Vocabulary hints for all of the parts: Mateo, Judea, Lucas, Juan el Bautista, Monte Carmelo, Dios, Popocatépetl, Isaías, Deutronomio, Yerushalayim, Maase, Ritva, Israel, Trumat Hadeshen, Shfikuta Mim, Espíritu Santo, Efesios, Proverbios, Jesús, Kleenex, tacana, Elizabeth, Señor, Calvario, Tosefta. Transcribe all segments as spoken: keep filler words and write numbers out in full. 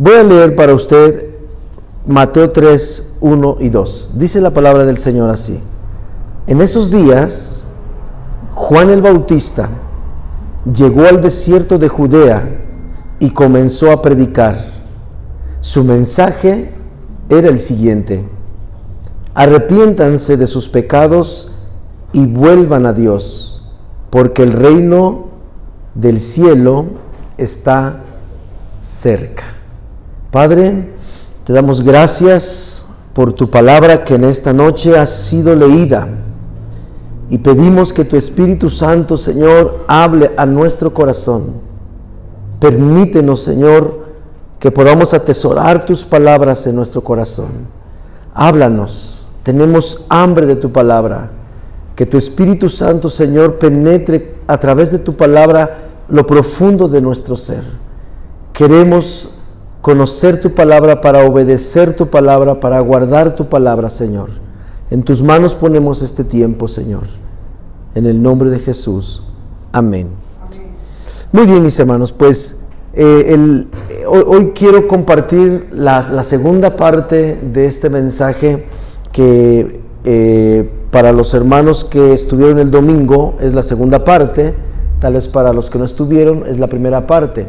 Voy a leer para usted Mateo tres, uno y dos. Dice la palabra del Señor así: en esos días, Juan el Bautista llegó al desierto de Judea y comenzó a predicar. Su mensaje era el siguiente: arrepiéntanse de sus pecados y vuelvan a Dios, porque el reino del cielo está cerca. Padre, te damos gracias por tu palabra que en esta noche ha sido leída, y pedimos que tu Espíritu Santo, Señor, hable a nuestro corazón. Permítenos, Señor, que podamos atesorar tus palabras en nuestro corazón. Háblanos, tenemos hambre de tu palabra. Que tu Espíritu Santo, Señor, penetre a través de tu palabra lo profundo de nuestro ser. Queremos conocer tu palabra para obedecer tu palabra, para guardar tu palabra, Señor. En tus manos ponemos este tiempo, Señor. En el nombre de Jesús. Amén. Amén. Muy bien, mis hermanos, pues eh, el, eh, hoy, hoy quiero compartir la, la segunda parte de este mensaje que eh, para los hermanos que estuvieron el domingo es la segunda parte, tal vez para los que no estuvieron es la primera parte.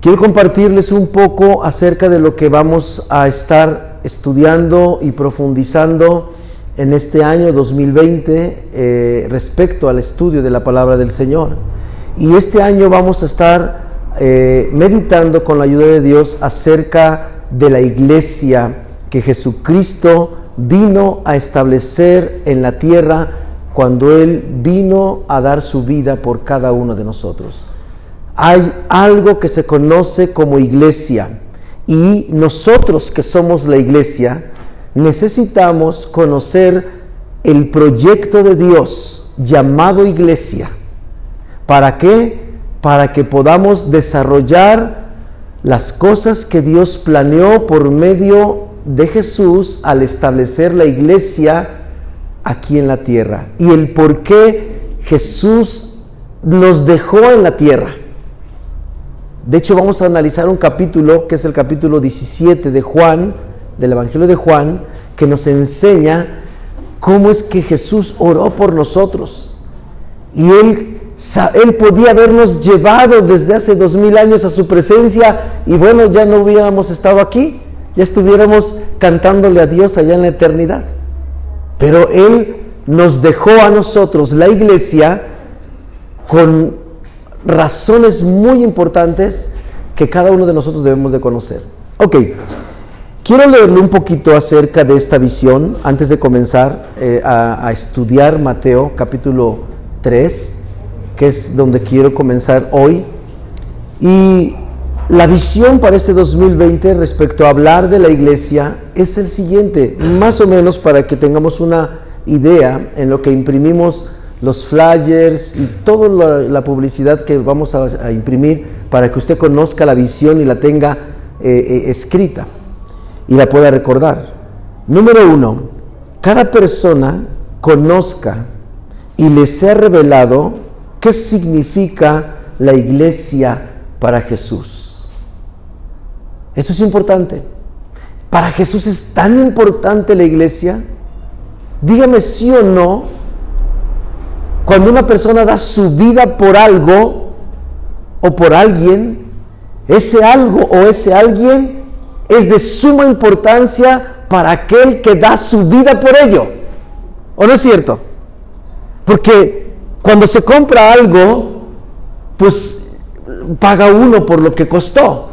Quiero compartirles un poco acerca de lo que vamos a estar estudiando y profundizando en este año dos mil veinte eh, respecto al estudio de la palabra del Señor. Y este año vamos a estar eh, meditando con la ayuda de Dios acerca de la iglesia que Jesucristo vino a establecer en la tierra cuando Él vino a dar su vida por cada uno de nosotros. Hay algo que se conoce como iglesia, y nosotros que somos la iglesia necesitamos conocer el proyecto de Dios llamado iglesia. ¿Para qué? Para que podamos desarrollar las cosas que Dios planeó por medio de Jesús al establecer la iglesia aquí en la tierra, y el por qué Jesús nos dejó en la tierra. De hecho, vamos a analizar un capítulo, que es el capítulo diecisiete de Juan, del Evangelio de Juan, que nos enseña cómo es que Jesús oró por nosotros. Y Él, él podía habernos llevado desde hace dos mil años a su presencia, y bueno, ya no hubiéramos estado aquí, ya estuviéramos cantándole a Dios allá en la eternidad. Pero Él nos dejó a nosotros, la iglesia, con razones muy importantes que cada uno de nosotros debemos de conocer. Ok, quiero leerle un poquito acerca de esta visión antes de comenzar eh, a, a estudiar Mateo capítulo tres, que es donde quiero comenzar hoy. Y la visión para este dos mil veinte respecto a hablar de la iglesia es el siguiente, más o menos para que tengamos una idea en lo que imprimimos los flyers y toda la, la publicidad que vamos a, a imprimir, para que usted conozca la visión y la tenga eh, eh, escrita y la pueda recordar. Número uno, cada persona conozca y le sea revelado qué significa la iglesia para Jesús. Eso es importante. Para Jesús es tan importante la iglesia. Dígame sí o no. Cuando una persona da su vida por algo o por alguien, ese algo o ese alguien es de suma importancia para aquel que da su vida por ello. ¿O no es cierto? Porque cuando se compra algo, pues paga uno por lo que costó.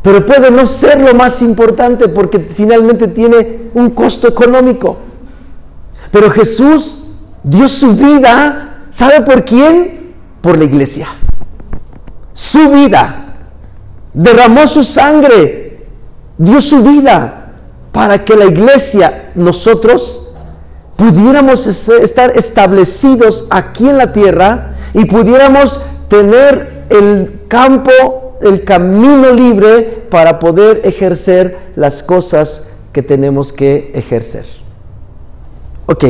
Pero puede no ser lo más importante porque finalmente tiene un costo económico. Pero Jesús dio su vida, ¿sabe por quién? Por la iglesia. Su vida. Derramó su sangre. Dio su vida para que la iglesia, nosotros, pudiéramos estar establecidos aquí en la tierra y pudiéramos tener el campo, el camino libre para poder ejercer las cosas que tenemos que ejercer. Ok.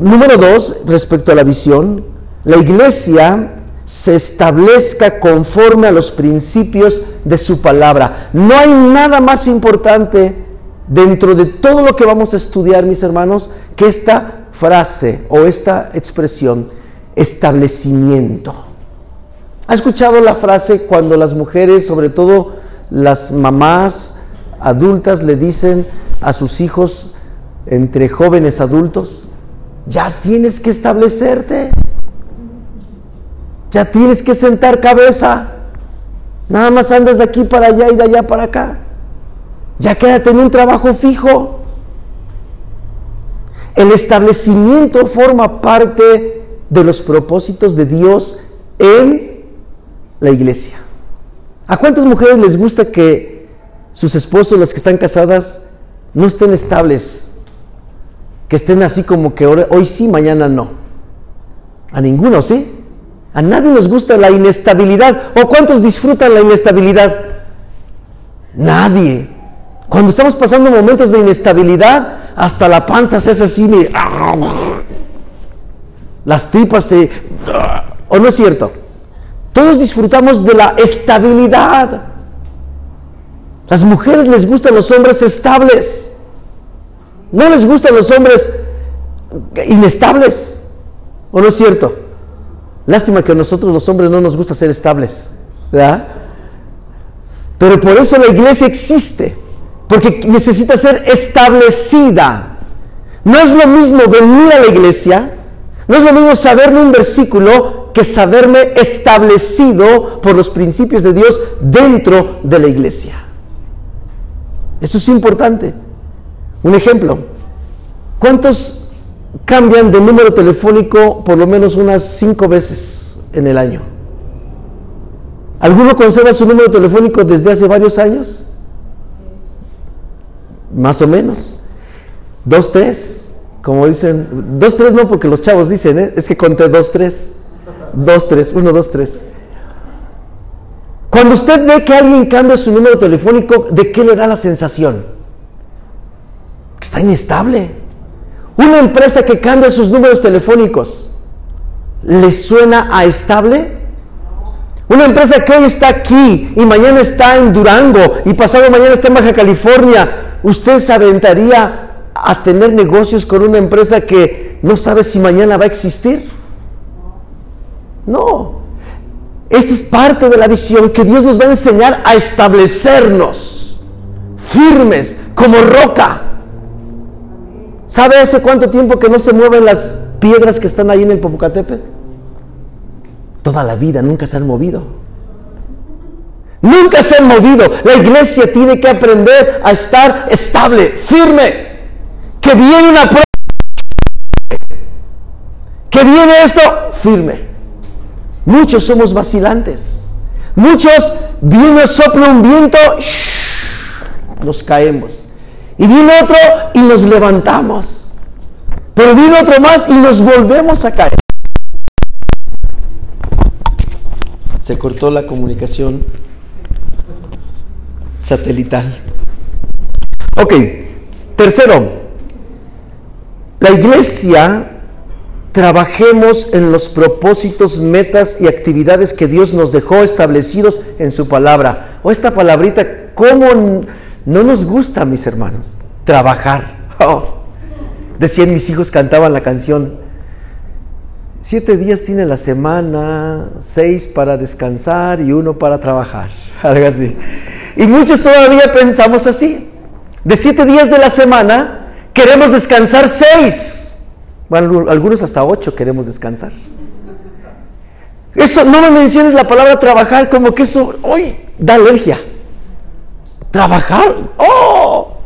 Número dos, respecto a la visión, la iglesia se establezca conforme a los principios de su palabra. No hay nada más importante dentro de todo lo que vamos a estudiar, mis hermanos, que esta frase o esta expresión, establecimiento. ¿Ha escuchado la frase cuando las mujeres, sobre todo las mamás adultas, le dicen a sus hijos entre jóvenes adultos, ya tienes que establecerte, ya tienes que sentar cabeza, nada más andas de aquí para allá y de allá para acá, ya quédate en un trabajo fijo? El establecimiento forma parte de los propósitos de Dios en la iglesia. ¿A cuántas mujeres les gusta que sus esposos, las que están casadas, no estén estables? Que estén así como que hoy sí, mañana no. A ninguno, ¿sí? A nadie nos gusta la inestabilidad. ¿O cuántos disfrutan la inestabilidad? Nadie. Cuando estamos pasando momentos de inestabilidad, hasta la panza se hace así. Mire. Las tripas se... ¿O no es cierto? Todos disfrutamos de la estabilidad. Las mujeres les gustan los hombres estables. No les gustan los hombres inestables, ¿o no es cierto? Lástima que a nosotros los hombres no nos gusta ser estables, ¿verdad? Pero por eso la iglesia existe, porque necesita ser establecida. No es lo mismo venir a la iglesia, no es lo mismo saberme un versículo que saberme establecido por los principios de Dios dentro de la iglesia. Esto es importante. Un ejemplo, ¿cuántos cambian de número telefónico por lo menos unas cinco veces en el año? ¿Alguno conserva su número telefónico desde hace varios años? Más o menos. Dos, tres, como dicen. Dos, tres no, porque los chavos dicen, ¿eh? Es que conté dos, tres. Dos, tres, uno, dos, tres. Cuando usted ve que alguien cambia su número telefónico, ¿de qué le da la sensación? Está inestable. Una empresa que cambia sus números telefónicos, ¿le suena a estable? Una empresa que hoy está aquí y mañana está en Durango y pasado mañana está en Baja California, ¿usted se aventaría a tener negocios con una empresa que no sabe si mañana va a existir? No. Esta es parte de la visión que Dios nos va a enseñar a establecernos firmes como roca. ¿Sabe hace cuánto tiempo que no se mueven las piedras que están ahí en el Popocatépetl? Toda la vida nunca se han movido. Nunca se han movido. La iglesia tiene que aprender a estar estable, firme. Que viene una prueba. Que viene esto, firme. Muchos somos vacilantes. Muchos, viene, sopla un viento, shh, nos caemos. Y vino otro y nos levantamos. Pero vino otro más y nos volvemos a caer. Se cortó la comunicación satelital. Ok, tercero, la iglesia trabajemos en los propósitos, metas y actividades que Dios nos dejó establecidos en su palabra. O esta palabrita, ¿cómo...? No nos gusta, mis hermanos, trabajar. Oh. Decían mis hijos, cantaban la canción, siete días tiene la semana, seis para descansar y uno para trabajar, algo así. Y muchos todavía pensamos así, de siete días de la semana queremos descansar seis, bueno, algunos hasta ocho queremos descansar. Eso, no me menciones la palabra trabajar, como que eso hoy da alergia. Trabajar, oh,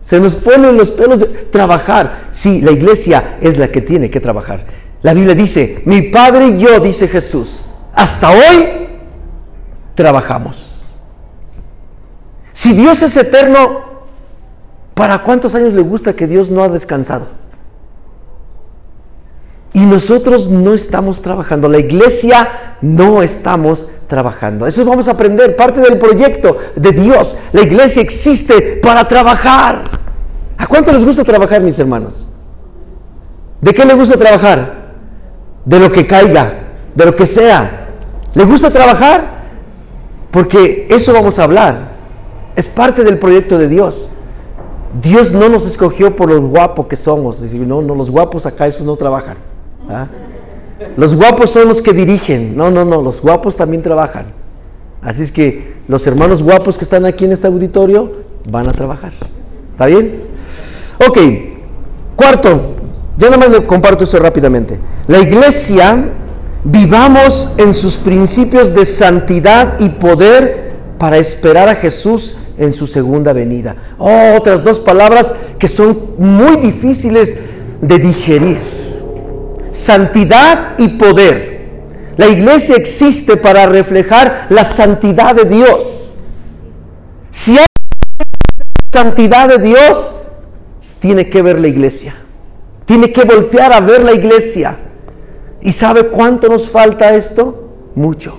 se nos ponen los pelos de trabajar. Sí, la iglesia es la que tiene que trabajar. La Biblia dice, mi Padre y yo, dice Jesús, hasta hoy trabajamos. Si Dios es eterno, ¿para cuántos años le gusta que Dios no ha descansado? Y nosotros no estamos trabajando, la iglesia no estamos trabajando. Eso vamos a aprender, parte del proyecto de Dios. La iglesia existe para trabajar. ¿A cuánto les gusta trabajar, mis hermanos? ¿De qué les gusta trabajar? De lo que caiga. de lo que sea. ¿Le gusta trabajar? Porque eso vamos a hablar. Es parte del proyecto de Dios. Dios no nos escogió por los guapos que somos. Es decir, no, no, los guapos acá, esos no trabajan. ¿Ah? Los guapos son los que dirigen. No, no, no, los guapos también trabajan. Así es que los hermanos guapos que están aquí en este auditorio van a trabajar. ¿Está bien? Ok, cuarto. Ya nada más le comparto esto rápidamente. La iglesia, vivamos en sus principios de santidad y poder para esperar a Jesús en su segunda venida. Oh, otras dos palabras que son muy difíciles de digerir. Santidad y poder. La iglesia existe para reflejar la santidad de Dios. Si hay santidad de Dios, tiene que ver la iglesia. Tiene que voltear a ver la iglesia. ¿Y sabe cuánto nos falta esto? Mucho.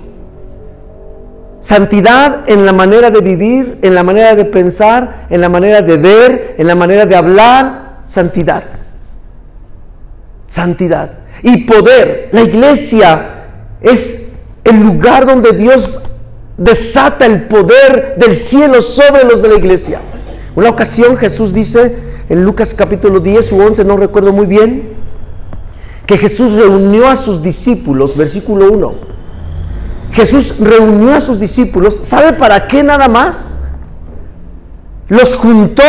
Santidad en la manera de vivir, en la manera de pensar, en la manera de ver, en la manera de hablar. Santidad. Santidad. Y poder. La iglesia es el lugar donde Dios desata el poder del cielo sobre los de la iglesia. Una ocasión Jesús dice en Lucas capítulo diez u once, no recuerdo muy bien, que Jesús reunió a sus discípulos, versículo uno. Jesús reunió a sus discípulos, ¿sabe para qué nada más? Los juntó,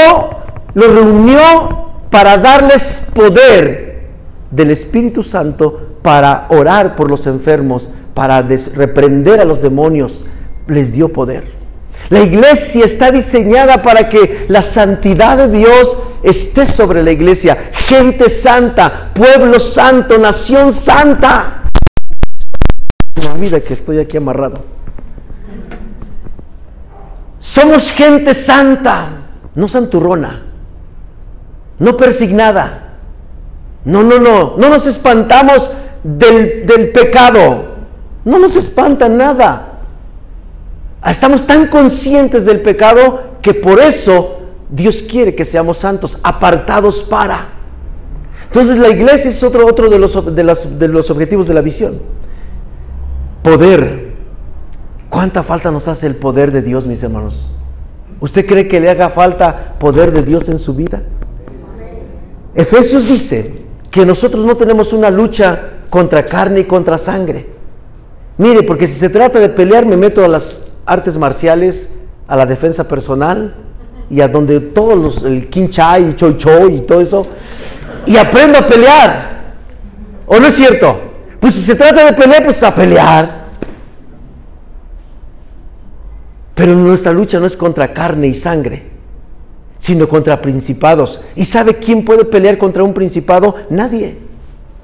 los reunió para darles poder del Espíritu Santo, para orar por los enfermos, para des- reprender a los demonios. Les dio poder. La iglesia está diseñada para que la santidad de Dios esté sobre la iglesia. Gente santa, pueblo santo, nación santa. La vida que estoy aquí amarrado. Somos gente santa, no santurrona, no persignada. No, no, no, no nos espantamos del, del pecado. No nos espanta nada. Estamos tan conscientes del pecado que por eso Dios quiere que seamos santos, apartados para. Entonces la iglesia es otro, otro de, los, de, las, de los objetivos de la visión. Poder. ¿Cuánta falta nos hace el poder de Dios, mis hermanos? ¿Usted cree que le haga falta poder de Dios en su vida? Efesios dice que nosotros no tenemos una lucha contra carne y contra sangre. Mire, porque si se trata de pelear, me meto a las artes marciales, a la defensa personal y a donde todos los, el kinchai y choi choi y todo eso, y aprendo a pelear. ¿O no es cierto? Pues si se trata de pelear, pues a pelear. Pero nuestra lucha no es contra carne y sangre, sino contra principados. ¿Y sabe quién puede pelear contra un principado? Nadie.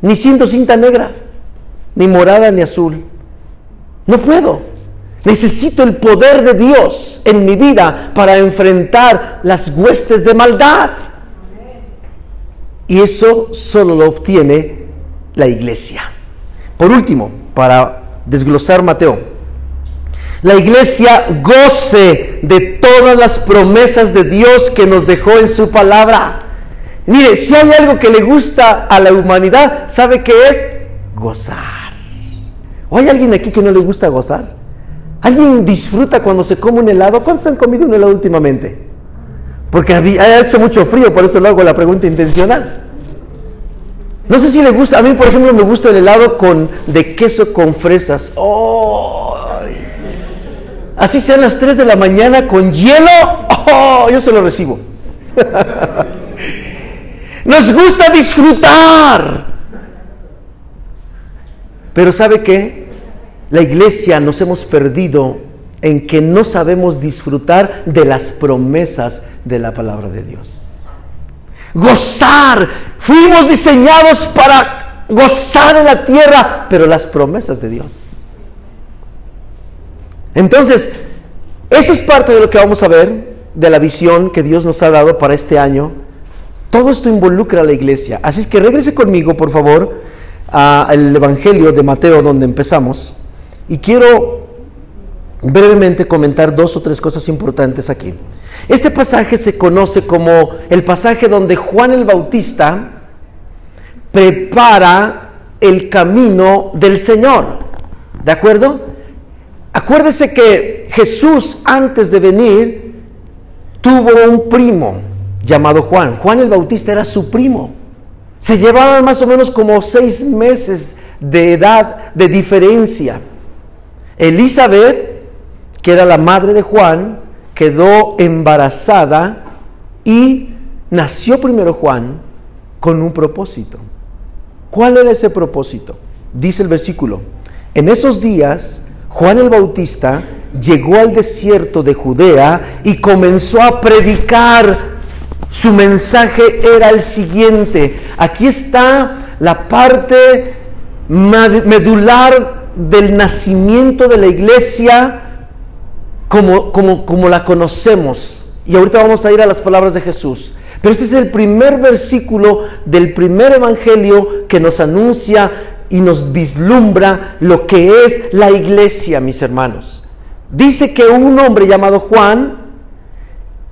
Ni siendo cinta negra, ni morada, ni azul. No puedo. Necesito el poder de Dios en mi vida para enfrentar las huestes de maldad. Y eso solo lo obtiene la iglesia. Por último, para desglosar Mateo, la iglesia goce de todas las promesas de Dios que nos dejó en su palabra. Mire, si hay algo que le gusta a la humanidad, ¿sabe qué es? Gozar. ¿O hay alguien aquí que no le gusta gozar? ¿Alguien disfruta cuando se come un helado? ¿Cuántos han comido un helado últimamente? Porque ha hecho mucho frío, por eso le hago la pregunta intencional. No sé si le gusta, a mí por ejemplo me gusta el helado con, de queso con fresas. ¡Oh! Así sean las tres de la mañana con hielo, ¡oh! Yo se lo recibo. Nos gusta disfrutar. Pero ¿sabe qué? La iglesia nos hemos perdido en que no sabemos disfrutar de las promesas de la palabra de Dios. Gozar. Fuimos diseñados para gozar en la tierra, pero las promesas de Dios. Entonces, esto es parte de lo que vamos a ver, de la visión que Dios nos ha dado para este año. Todo esto involucra a la iglesia. Así es que regrese conmigo, por favor, al Evangelio de Mateo, donde empezamos. Y quiero brevemente comentar dos o tres cosas importantes aquí. Este pasaje se conoce como el pasaje donde Juan el Bautista prepara el camino del Señor. ¿De acuerdo? Acuérdese que Jesús, antes de venir, tuvo un primo llamado Juan. Juan el Bautista era su primo. Se llevaban más o menos como seis meses de edad de diferencia. Elizabeth, que era la madre de Juan, quedó embarazada y nació primero Juan con un propósito. ¿Cuál era ese propósito? Dice el versículo: en esos días, Juan el Bautista llegó al desierto de Judea y comenzó a predicar. Su mensaje era el siguiente. Aquí está la parte medular del nacimiento de la iglesia como, como, como la conocemos. Y ahorita vamos a ir a las palabras de Jesús. Pero este es el primer versículo del primer evangelio que nos anuncia y nos vislumbra lo que es la iglesia, mis hermanos. Dice que un hombre llamado Juan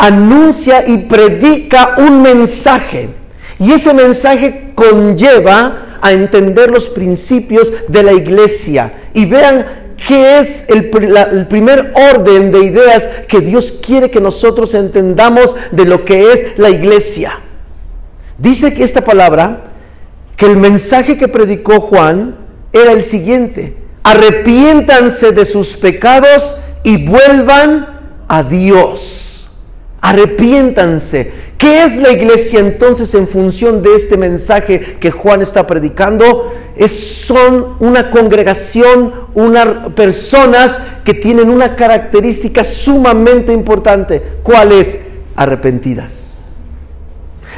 anuncia y predica un mensaje, y ese mensaje conlleva a entender los principios de la iglesia. Y vean qué es el, la, el primer orden de ideas que Dios quiere que nosotros entendamos de lo que es la iglesia. Dice que esta palabra, que el mensaje que predicó Juan era el siguiente: arrepiéntanse de sus pecados y vuelvan a Dios. Arrepiéntanse. ¿Qué es la iglesia entonces en función de este mensaje que Juan está predicando? Es, son una congregación, unas personas que tienen una característica sumamente importante. ¿Cuál es? Arrepentidas.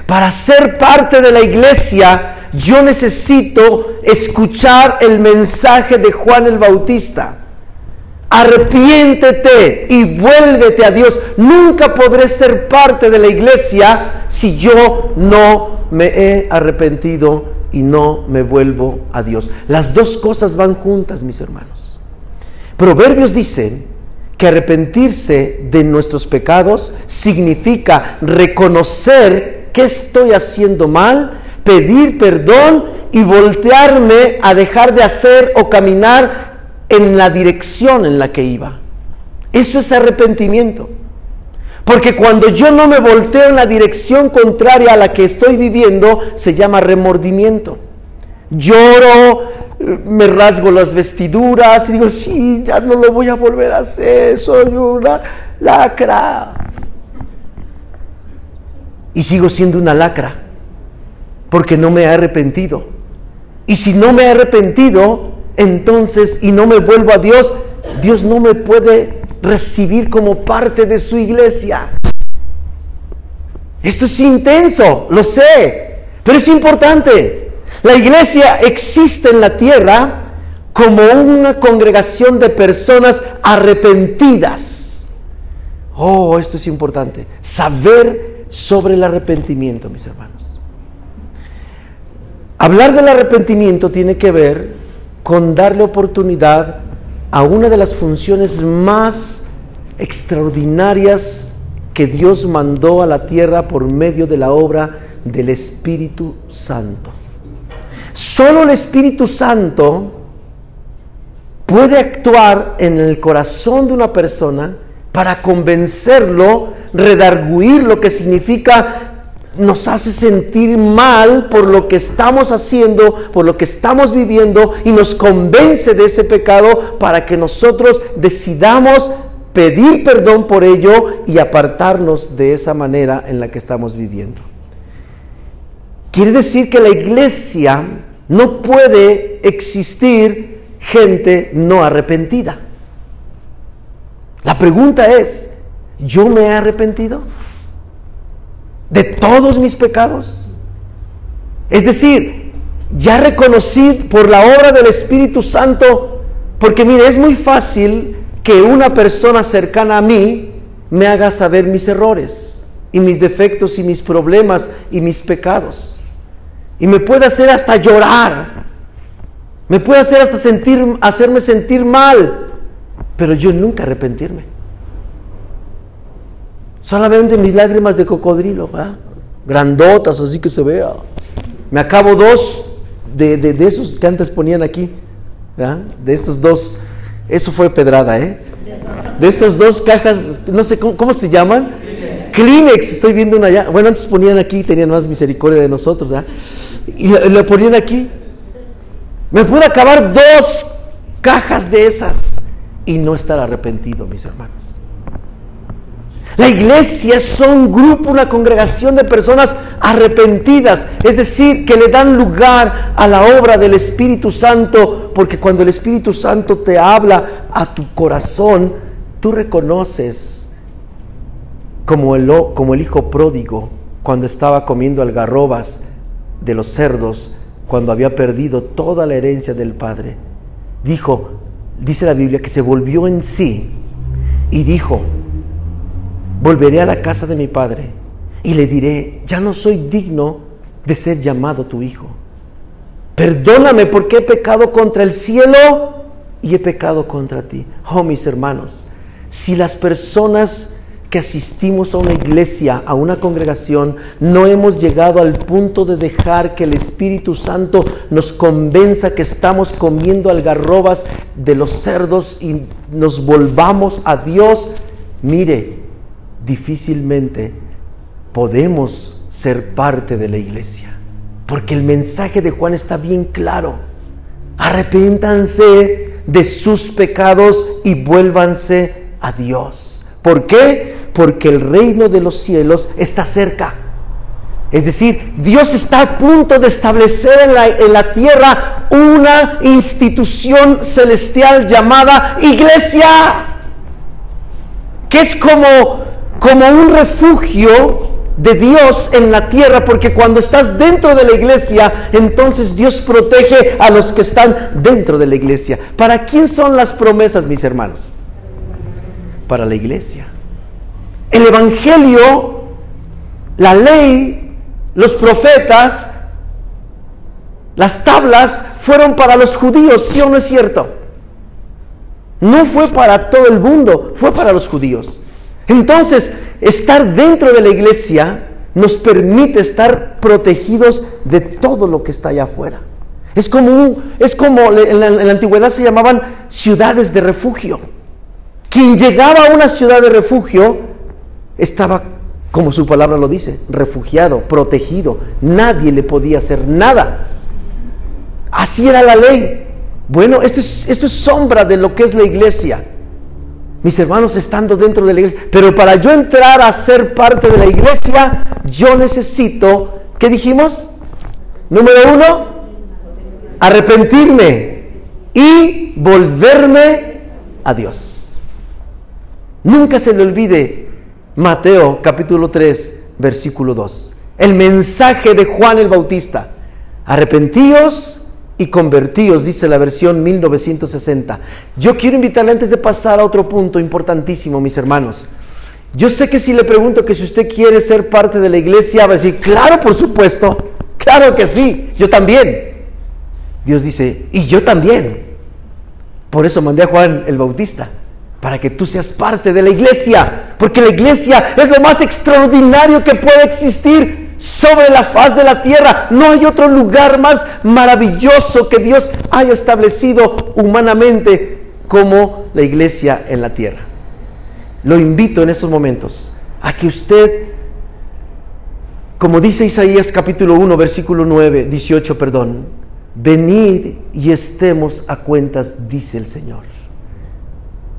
Para ser parte de la iglesia, yo necesito escuchar el mensaje de Juan el Bautista. Arrepiéntete y vuélvete a Dios. Nunca podré ser parte de la iglesia si yo no me he arrepentido y no me vuelvo a Dios. Las dos cosas van juntas, mis hermanos. Proverbios dice que arrepentirse de nuestros pecados significa reconocer que estoy haciendo mal, pedir perdón y voltearme a dejar de hacer o caminar en la dirección en la que iba. Eso es arrepentimiento. Porque cuando yo no me volteo en la dirección contraria a la que estoy viviendo, se llama remordimiento. Lloro, me rasgo las vestiduras y digo, sí, ya no lo voy a volver a hacer, soy una lacra. Y sigo siendo una lacra, porque no me he arrepentido. Y si no me he arrepentido, entonces, y no me vuelvo a Dios, Dios no me puede recibir como parte de su iglesia. Esto es intenso, lo sé, pero es importante. La iglesia existe en la tierra como una congregación de personas arrepentidas. Oh, esto es importante. Saber sobre el arrepentimiento, mis hermanos. Hablar del arrepentimiento tiene que ver con darle oportunidad a una de las funciones más extraordinarias que Dios mandó a la tierra por medio de la obra del Espíritu Santo. Solo el Espíritu Santo puede actuar en el corazón de una persona para convencerlo, redarguir lo que significa nos hace sentir mal por lo que estamos haciendo, por lo que estamos viviendo, y nos convence de ese pecado para que nosotros decidamos pedir perdón por ello y apartarnos de esa manera en la que estamos viviendo. Quiere decir que la iglesia no puede existir gente no arrepentida. La pregunta es, ¿yo me he arrepentido de todos mis pecados? Es decir, ya reconocí por la obra del Espíritu Santo, porque mire, es muy fácil que una persona cercana a mí me haga saber mis errores y mis defectos y mis problemas y mis pecados, y me puede hacer hasta llorar, me puede hacer hasta sentir, hacerme sentir mal, pero yo nunca arrepentirme. Solamente mis lágrimas de cocodrilo, ¿verdad? Grandotas, así que se vea. Me acabo dos de, de, de esos que antes ponían aquí. ¿verdad? De estos dos, eso fue pedrada, ¿eh? De estas dos cajas, no sé, ¿cómo, cómo se llaman? Kleenex. Kleenex, estoy viendo una ya. Bueno, antes ponían aquí, tenían más misericordia de nosotros, ¿verdad? Y lo, lo ponían aquí. Me pude acabar dos cajas de esas y no estar arrepentido, mis hermanos. La iglesia es un grupo, una congregación de personas arrepentidas, es decir, que le dan lugar a la obra del Espíritu Santo, porque cuando el Espíritu Santo te habla a tu corazón, tú reconoces como el, como el hijo pródigo cuando estaba comiendo algarrobas de los cerdos, cuando había perdido toda la herencia del padre. Dijo, dice la Biblia, que se volvió en sí y dijo: volveré a la casa de mi padre y le diré, ya no soy digno de ser llamado tu hijo. Perdóname porque he pecado contra el cielo y he pecado contra ti. Oh, mis hermanos, si las personas que asistimos a una iglesia, a una congregación, no hemos llegado al punto de dejar que el Espíritu Santo nos convenza que estamos comiendo algarrobas de los cerdos y nos volvamos a Dios, mire, difícilmente podemos ser parte de la iglesia, porque el mensaje de Juan está bien claro: arrepiéntanse de sus pecados y vuélvanse a Dios. ¿Por qué? Porque el reino de los cielos está cerca. Es decir, Dios está a punto de establecer en la, en la tierra una institución celestial llamada iglesia, que es como como un refugio de Dios en la tierra, porque cuando estás dentro de la iglesia, entonces Dios protege a los que están dentro de la iglesia. ¿Para quién son las promesas, mis hermanos? Para la iglesia. El evangelio, la ley, los profetas, las tablas fueron para los judíos, ¿sí o no es cierto? No fue para todo el mundo, fue para los judíos. Entonces, estar dentro de la iglesia nos permite estar protegidos de todo lo que está allá afuera. Es como, un, es como en, la, en la antigüedad se llamaban ciudades de refugio. Quien llegaba a una ciudad de refugio estaba, como su palabra lo dice, refugiado, protegido. Nadie le podía hacer nada. Así era la ley. Bueno, esto es, esto es sombra de lo que es la iglesia. Mis hermanos, estando dentro de la iglesia, pero para yo entrar a ser parte de la iglesia, yo necesito, ¿qué dijimos? Número uno, arrepentirme y volverme a Dios. Nunca se le olvide Mateo capítulo tres, versículo dos. El mensaje de Juan el Bautista: arrepentíos y convertíos, dice la versión mil novecientos sesenta. Yo quiero invitarle, antes de pasar a otro punto importantísimo, mis hermanos. Yo sé que si le pregunto que si usted quiere ser parte de la iglesia, va a decir, claro, por supuesto, claro que sí, yo también. Dios dice, y yo también. Por eso mandé a Juan el Bautista, para que tú seas parte de la iglesia, porque la iglesia es lo más extraordinario que puede existir sobre la faz de la tierra. No hay otro lugar más maravilloso que Dios haya establecido humanamente como la iglesia en la tierra. Lo invito en estos momentos a que usted, como dice Isaías capítulo uno, versículo nueve, dieciocho, perdón, venid y estemos a cuentas, dice el Señor.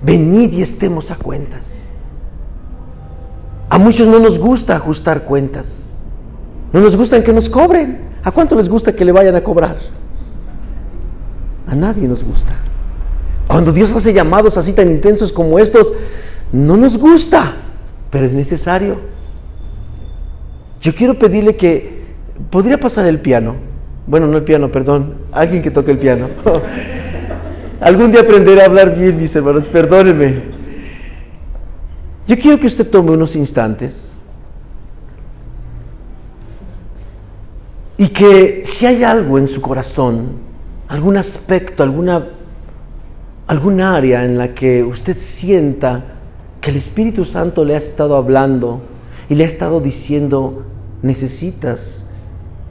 Venid y estemos a cuentas. A muchos no nos gusta ajustar cuentas. No nos gustan que nos cobren. ¿A cuánto les gusta que le vayan a cobrar? A nadie nos gusta. Cuando Dios hace llamados así tan intensos como estos, no nos gusta, pero es necesario. Yo quiero pedirle que, ¿podría pasar el piano? Bueno, no el piano, perdón, alguien que toque el piano. Algún día aprenderé a hablar bien, mis hermanos, perdónenme. Yo quiero que usted tome unos instantes y que si hay algo en su corazón, algún aspecto, alguna, alguna área en la que usted sienta que el Espíritu Santo le ha estado hablando y le ha estado diciendo, necesitas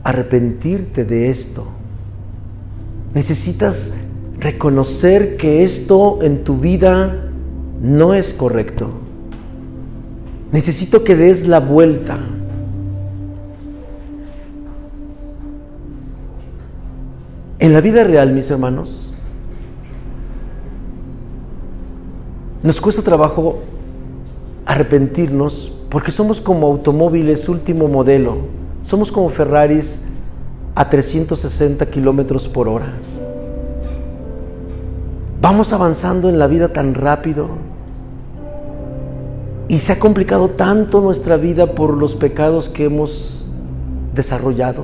arrepentirte de esto, necesitas reconocer que esto en tu vida no es correcto. Necesito que des la vuelta. En la vida real, mis hermanos, nos cuesta trabajo arrepentirnos porque somos como automóviles último modelo. Somos como Ferraris a trescientos sesenta kilómetros por hora. Vamos avanzando en la vida tan rápido y se ha complicado tanto nuestra vida por los pecados que hemos desarrollado,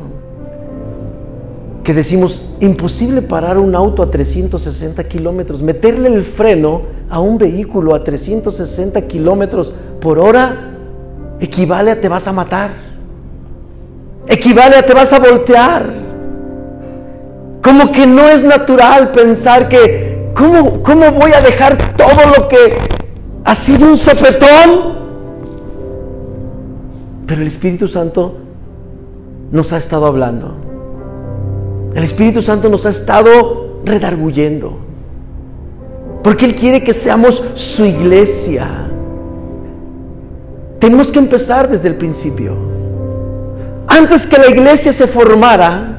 que decimos, imposible parar un auto a trescientos sesenta kilómetros, meterle el freno a un vehículo a trescientos sesenta kilómetros por hora equivale a te vas a matar, equivale a te vas a voltear. Como que no es natural pensar que ¿Cómo, ¿Cómo voy a dejar todo lo que ha sido un sopetón? Pero el Espíritu Santo nos ha estado hablando. El Espíritu Santo nos ha estado redarguyendo. Porque Él quiere que seamos su iglesia. Tenemos que empezar desde el principio. Antes que la iglesia se formara,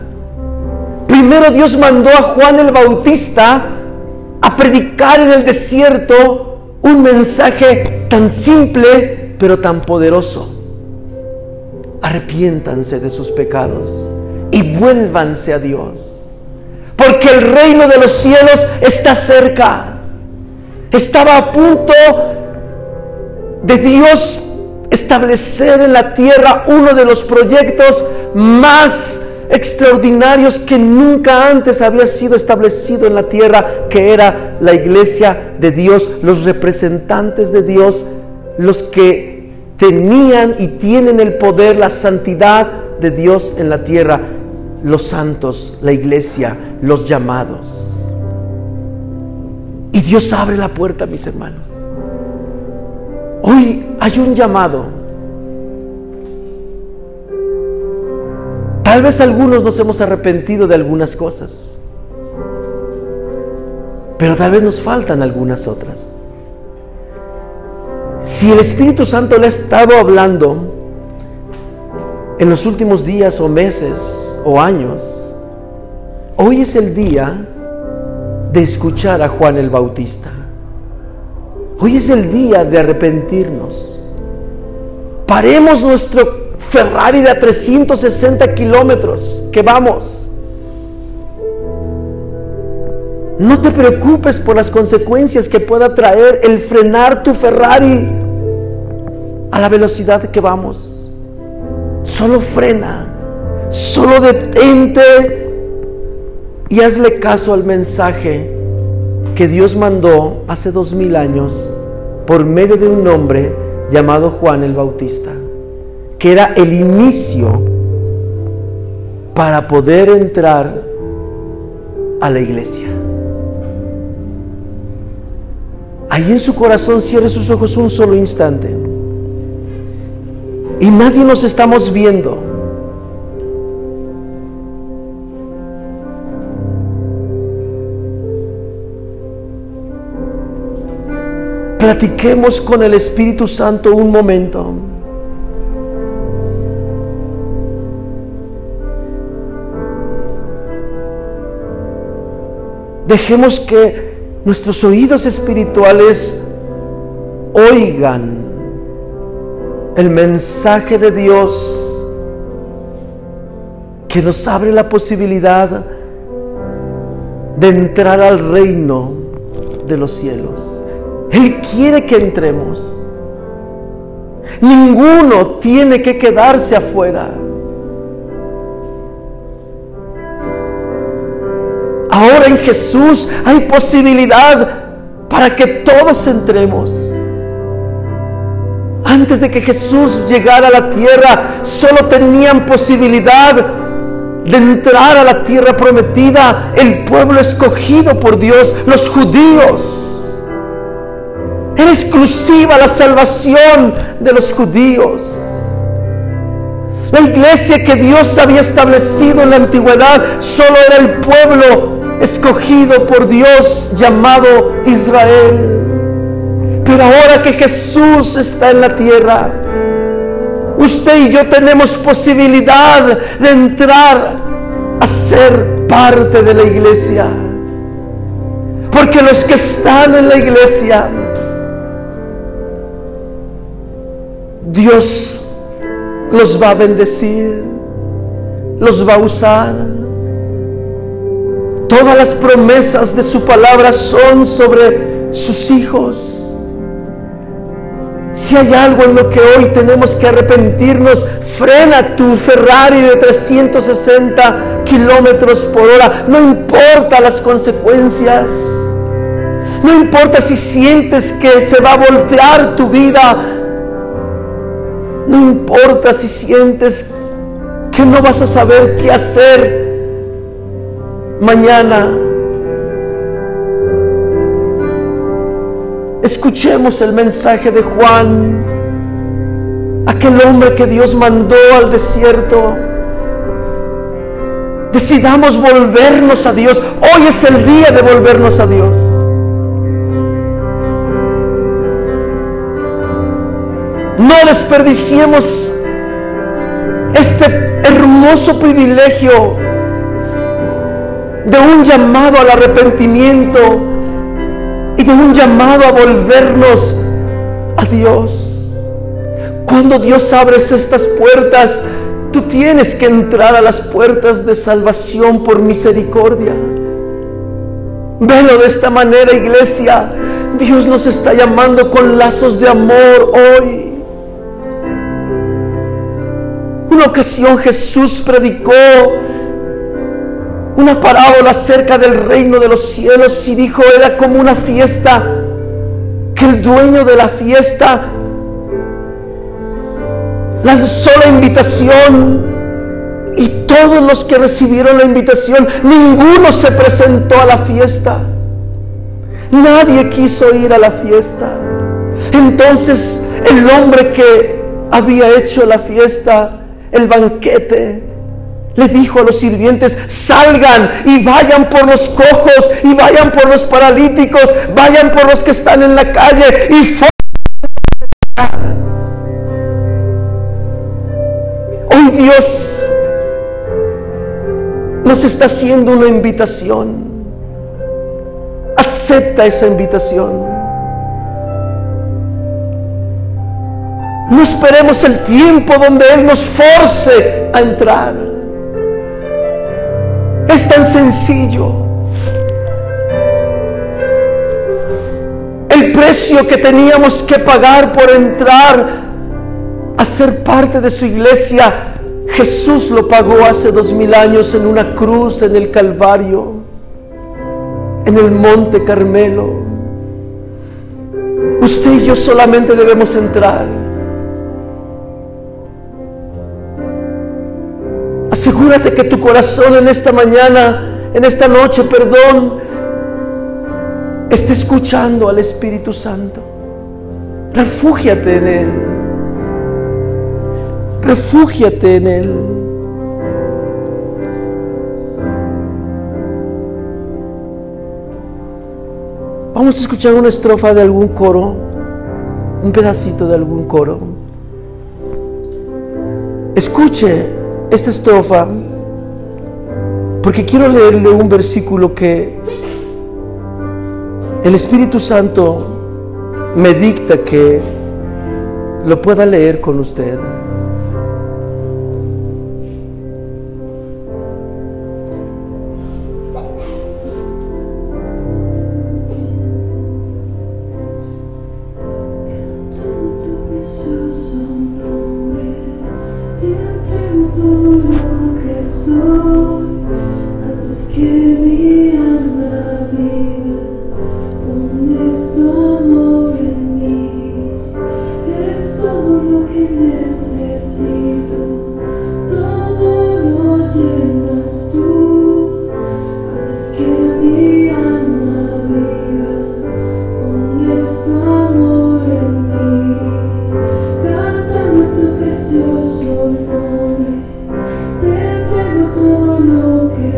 primero Dios mandó a Juan el Bautista a predicar en el desierto un mensaje tan simple pero tan poderoso: arrepiéntanse de sus pecados y vuélvanse a Dios, porque el reino de los cielos está cerca. Estaba a punto de Dios establecer en la tierra uno de los proyectos más extraordinarios que nunca antes había sido establecido en la tierra, que era la iglesia de Dios, los representantes de Dios, los que tenían y tienen el poder, la santidad de Dios en la tierra, los santos, la iglesia, los llamados. Y Dios abre la puerta, mis hermanos. Hoy hay un llamado. Tal vez algunos nos hemos arrepentido de algunas cosas, pero tal vez nos faltan algunas otras. Si el Espíritu Santo le ha estado hablando en los últimos días o meses o años, hoy es el día de escuchar a Juan el Bautista. Hoy es el día de arrepentirnos. Paremos nuestro Ferrari de a trescientos sesenta kilómetros que vamos. No te preocupes por las consecuencias que pueda traer el frenar tu Ferrari a la velocidad que vamos. Solo frena, solo detente y hazle caso al mensaje que Dios mandó hace dos mil años por medio de un hombre llamado Juan el Bautista, que era el inicio para poder entrar a la iglesia. Ahí en su corazón cierre sus ojos un solo instante. Y nadie nos estamos viendo. Platiquemos con el Espíritu Santo un momento. Dejemos que nuestros oídos espirituales oigan el mensaje de Dios que nos abre la posibilidad de entrar al reino de los cielos. Él quiere que entremos. Ninguno tiene que quedarse afuera. Ahora en Jesús hay posibilidad para que todos entremos. Antes de que Jesús llegara a la tierra, solo tenían posibilidad de entrar a la tierra prometida el pueblo escogido por Dios, los judíos. Era exclusiva la salvación de los judíos. La iglesia que Dios había establecido en la antigüedad solo era el pueblo escogido por Dios llamado Israel. Pero ahora que Jesús está en la tierra, usted y yo tenemos posibilidad de entrar a ser parte de la iglesia, porque los que están en la iglesia, Dios los va a bendecir, los va a usar. Todas las promesas de su palabra son sobre sus hijos. Si hay algo en lo que hoy tenemos que arrepentirnos, frena tu Ferrari de trescientos sesenta kilómetros por hora. No importa las consecuencias. No importa si sientes que se va a voltear tu vida. No importa si sientes que no vas a saber qué hacer mañana. Escuchemos el mensaje de Juan, aquel hombre que Dios mandó al desierto. Decidamos volvernos a Dios. Hoy es el día de volvernos a Dios. No desperdiciemos este hermoso privilegio de un llamado al arrepentimiento y de un llamado a volvernos a Dios. Cuando Dios abre estas puertas, tú tienes que entrar a las puertas de salvación por misericordia. Velo de esta manera, iglesia. Dios nos está llamando con lazos de amor hoy. Una ocasión Jesús predicó una parábola acerca del reino de los cielos y dijo: era como una fiesta que el dueño de la fiesta lanzó la invitación, y todos los que recibieron la invitación, ninguno se presentó a la fiesta. Nadie quiso ir a la fiesta. Entonces el hombre que había hecho la fiesta, el banquete, le dijo a los sirvientes: salgan y vayan por los cojos, y vayan por los paralíticos, vayan por los que están en la calle, y formen. Hoy Dios nos está haciendo una invitación. Acepta esa invitación. No esperemos el tiempo donde Él nos force a entrar. Es tan sencillo. El precio que teníamos que pagar por entrar a ser parte de su iglesia, Jesús lo pagó hace dos mil años en una cruz, en el Calvario, en el Monte Carmelo. Usted y yo solamente debemos entrar. Asegúrate que tu corazón en esta mañana, en esta noche, perdón, esté escuchando al Espíritu Santo. Refúgiate en Él. Refúgiate en Él. Vamos a escuchar una estrofa de algún coro, un pedacito de algún coro. Escuche esta estrofa, porque quiero leerle un versículo que el Espíritu Santo me dicta que lo pueda leer con usted.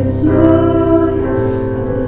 Soy, así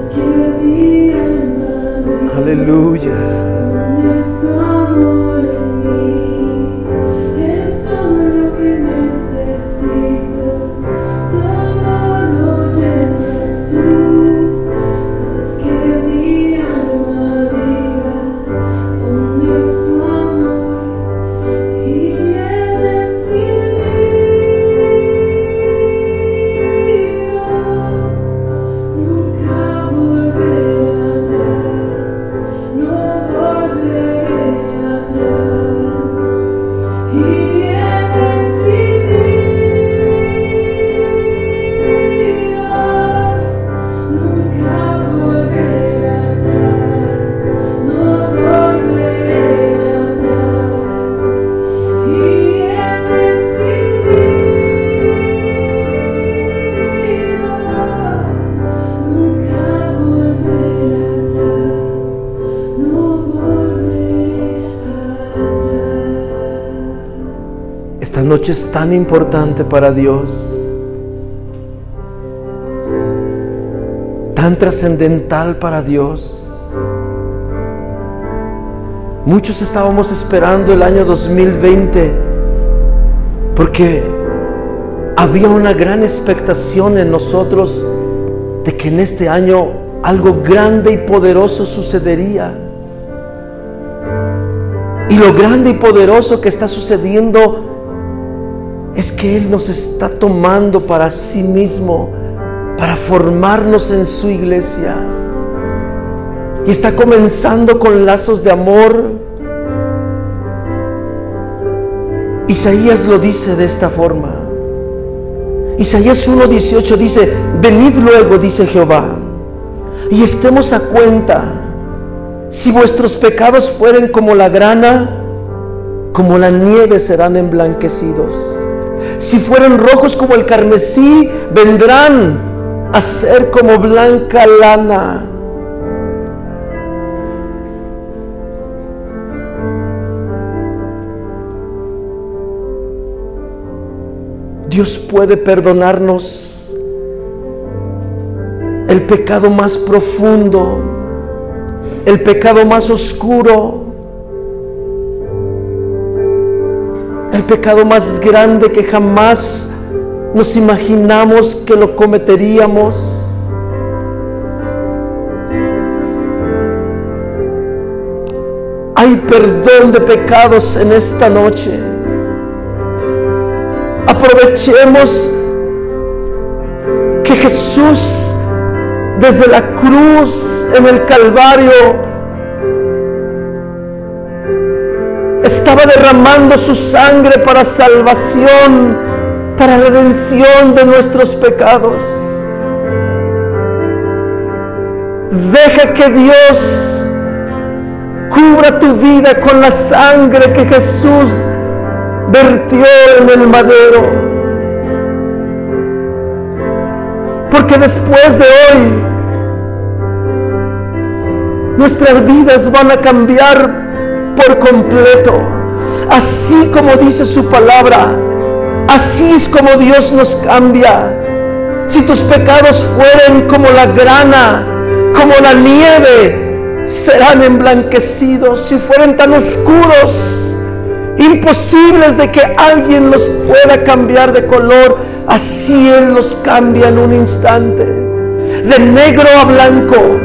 Esta noche es tan importante para Dios, tan trascendental para Dios. Muchos estábamos esperando el año dos mil veinte porque había una gran expectación en nosotros de que en este año algo grande y poderoso sucedería. Y lo grande y poderoso que está sucediendo es que Él nos está tomando para sí mismo, para formarnos en su iglesia. Y está comenzando con lazos de amor. Isaías lo dice de esta forma. Isaías uno dieciocho dice: venid luego, dice Jehová, y estemos a cuenta. Si vuestros pecados fueren como la grana, como la nieve serán emblanquecidos. Si fueren rojos como el carmesí, vendrán a ser como blanca lana. Dios puede perdonarnos el pecado más profundo, el pecado más oscuro, el pecado más grande que jamás nos imaginamos que lo cometeríamos. Hay perdón de pecados en esta noche. Aprovechemos que Jesús desde la cruz en el Calvario estaba derramando su sangre para salvación, para redención de nuestros pecados. Deja que Dios cubra tu vida con la sangre que Jesús vertió en el madero. Porque después de hoy, nuestras vidas van a cambiar por completo. Así como dice su palabra, así es como Dios nos cambia. Si tus pecados fueren como la grana, como la nieve, serán emblanquecidos. Si fueren tan oscuros, imposibles de que alguien los pueda cambiar de color, así Él los cambia en un instante, de negro a blanco,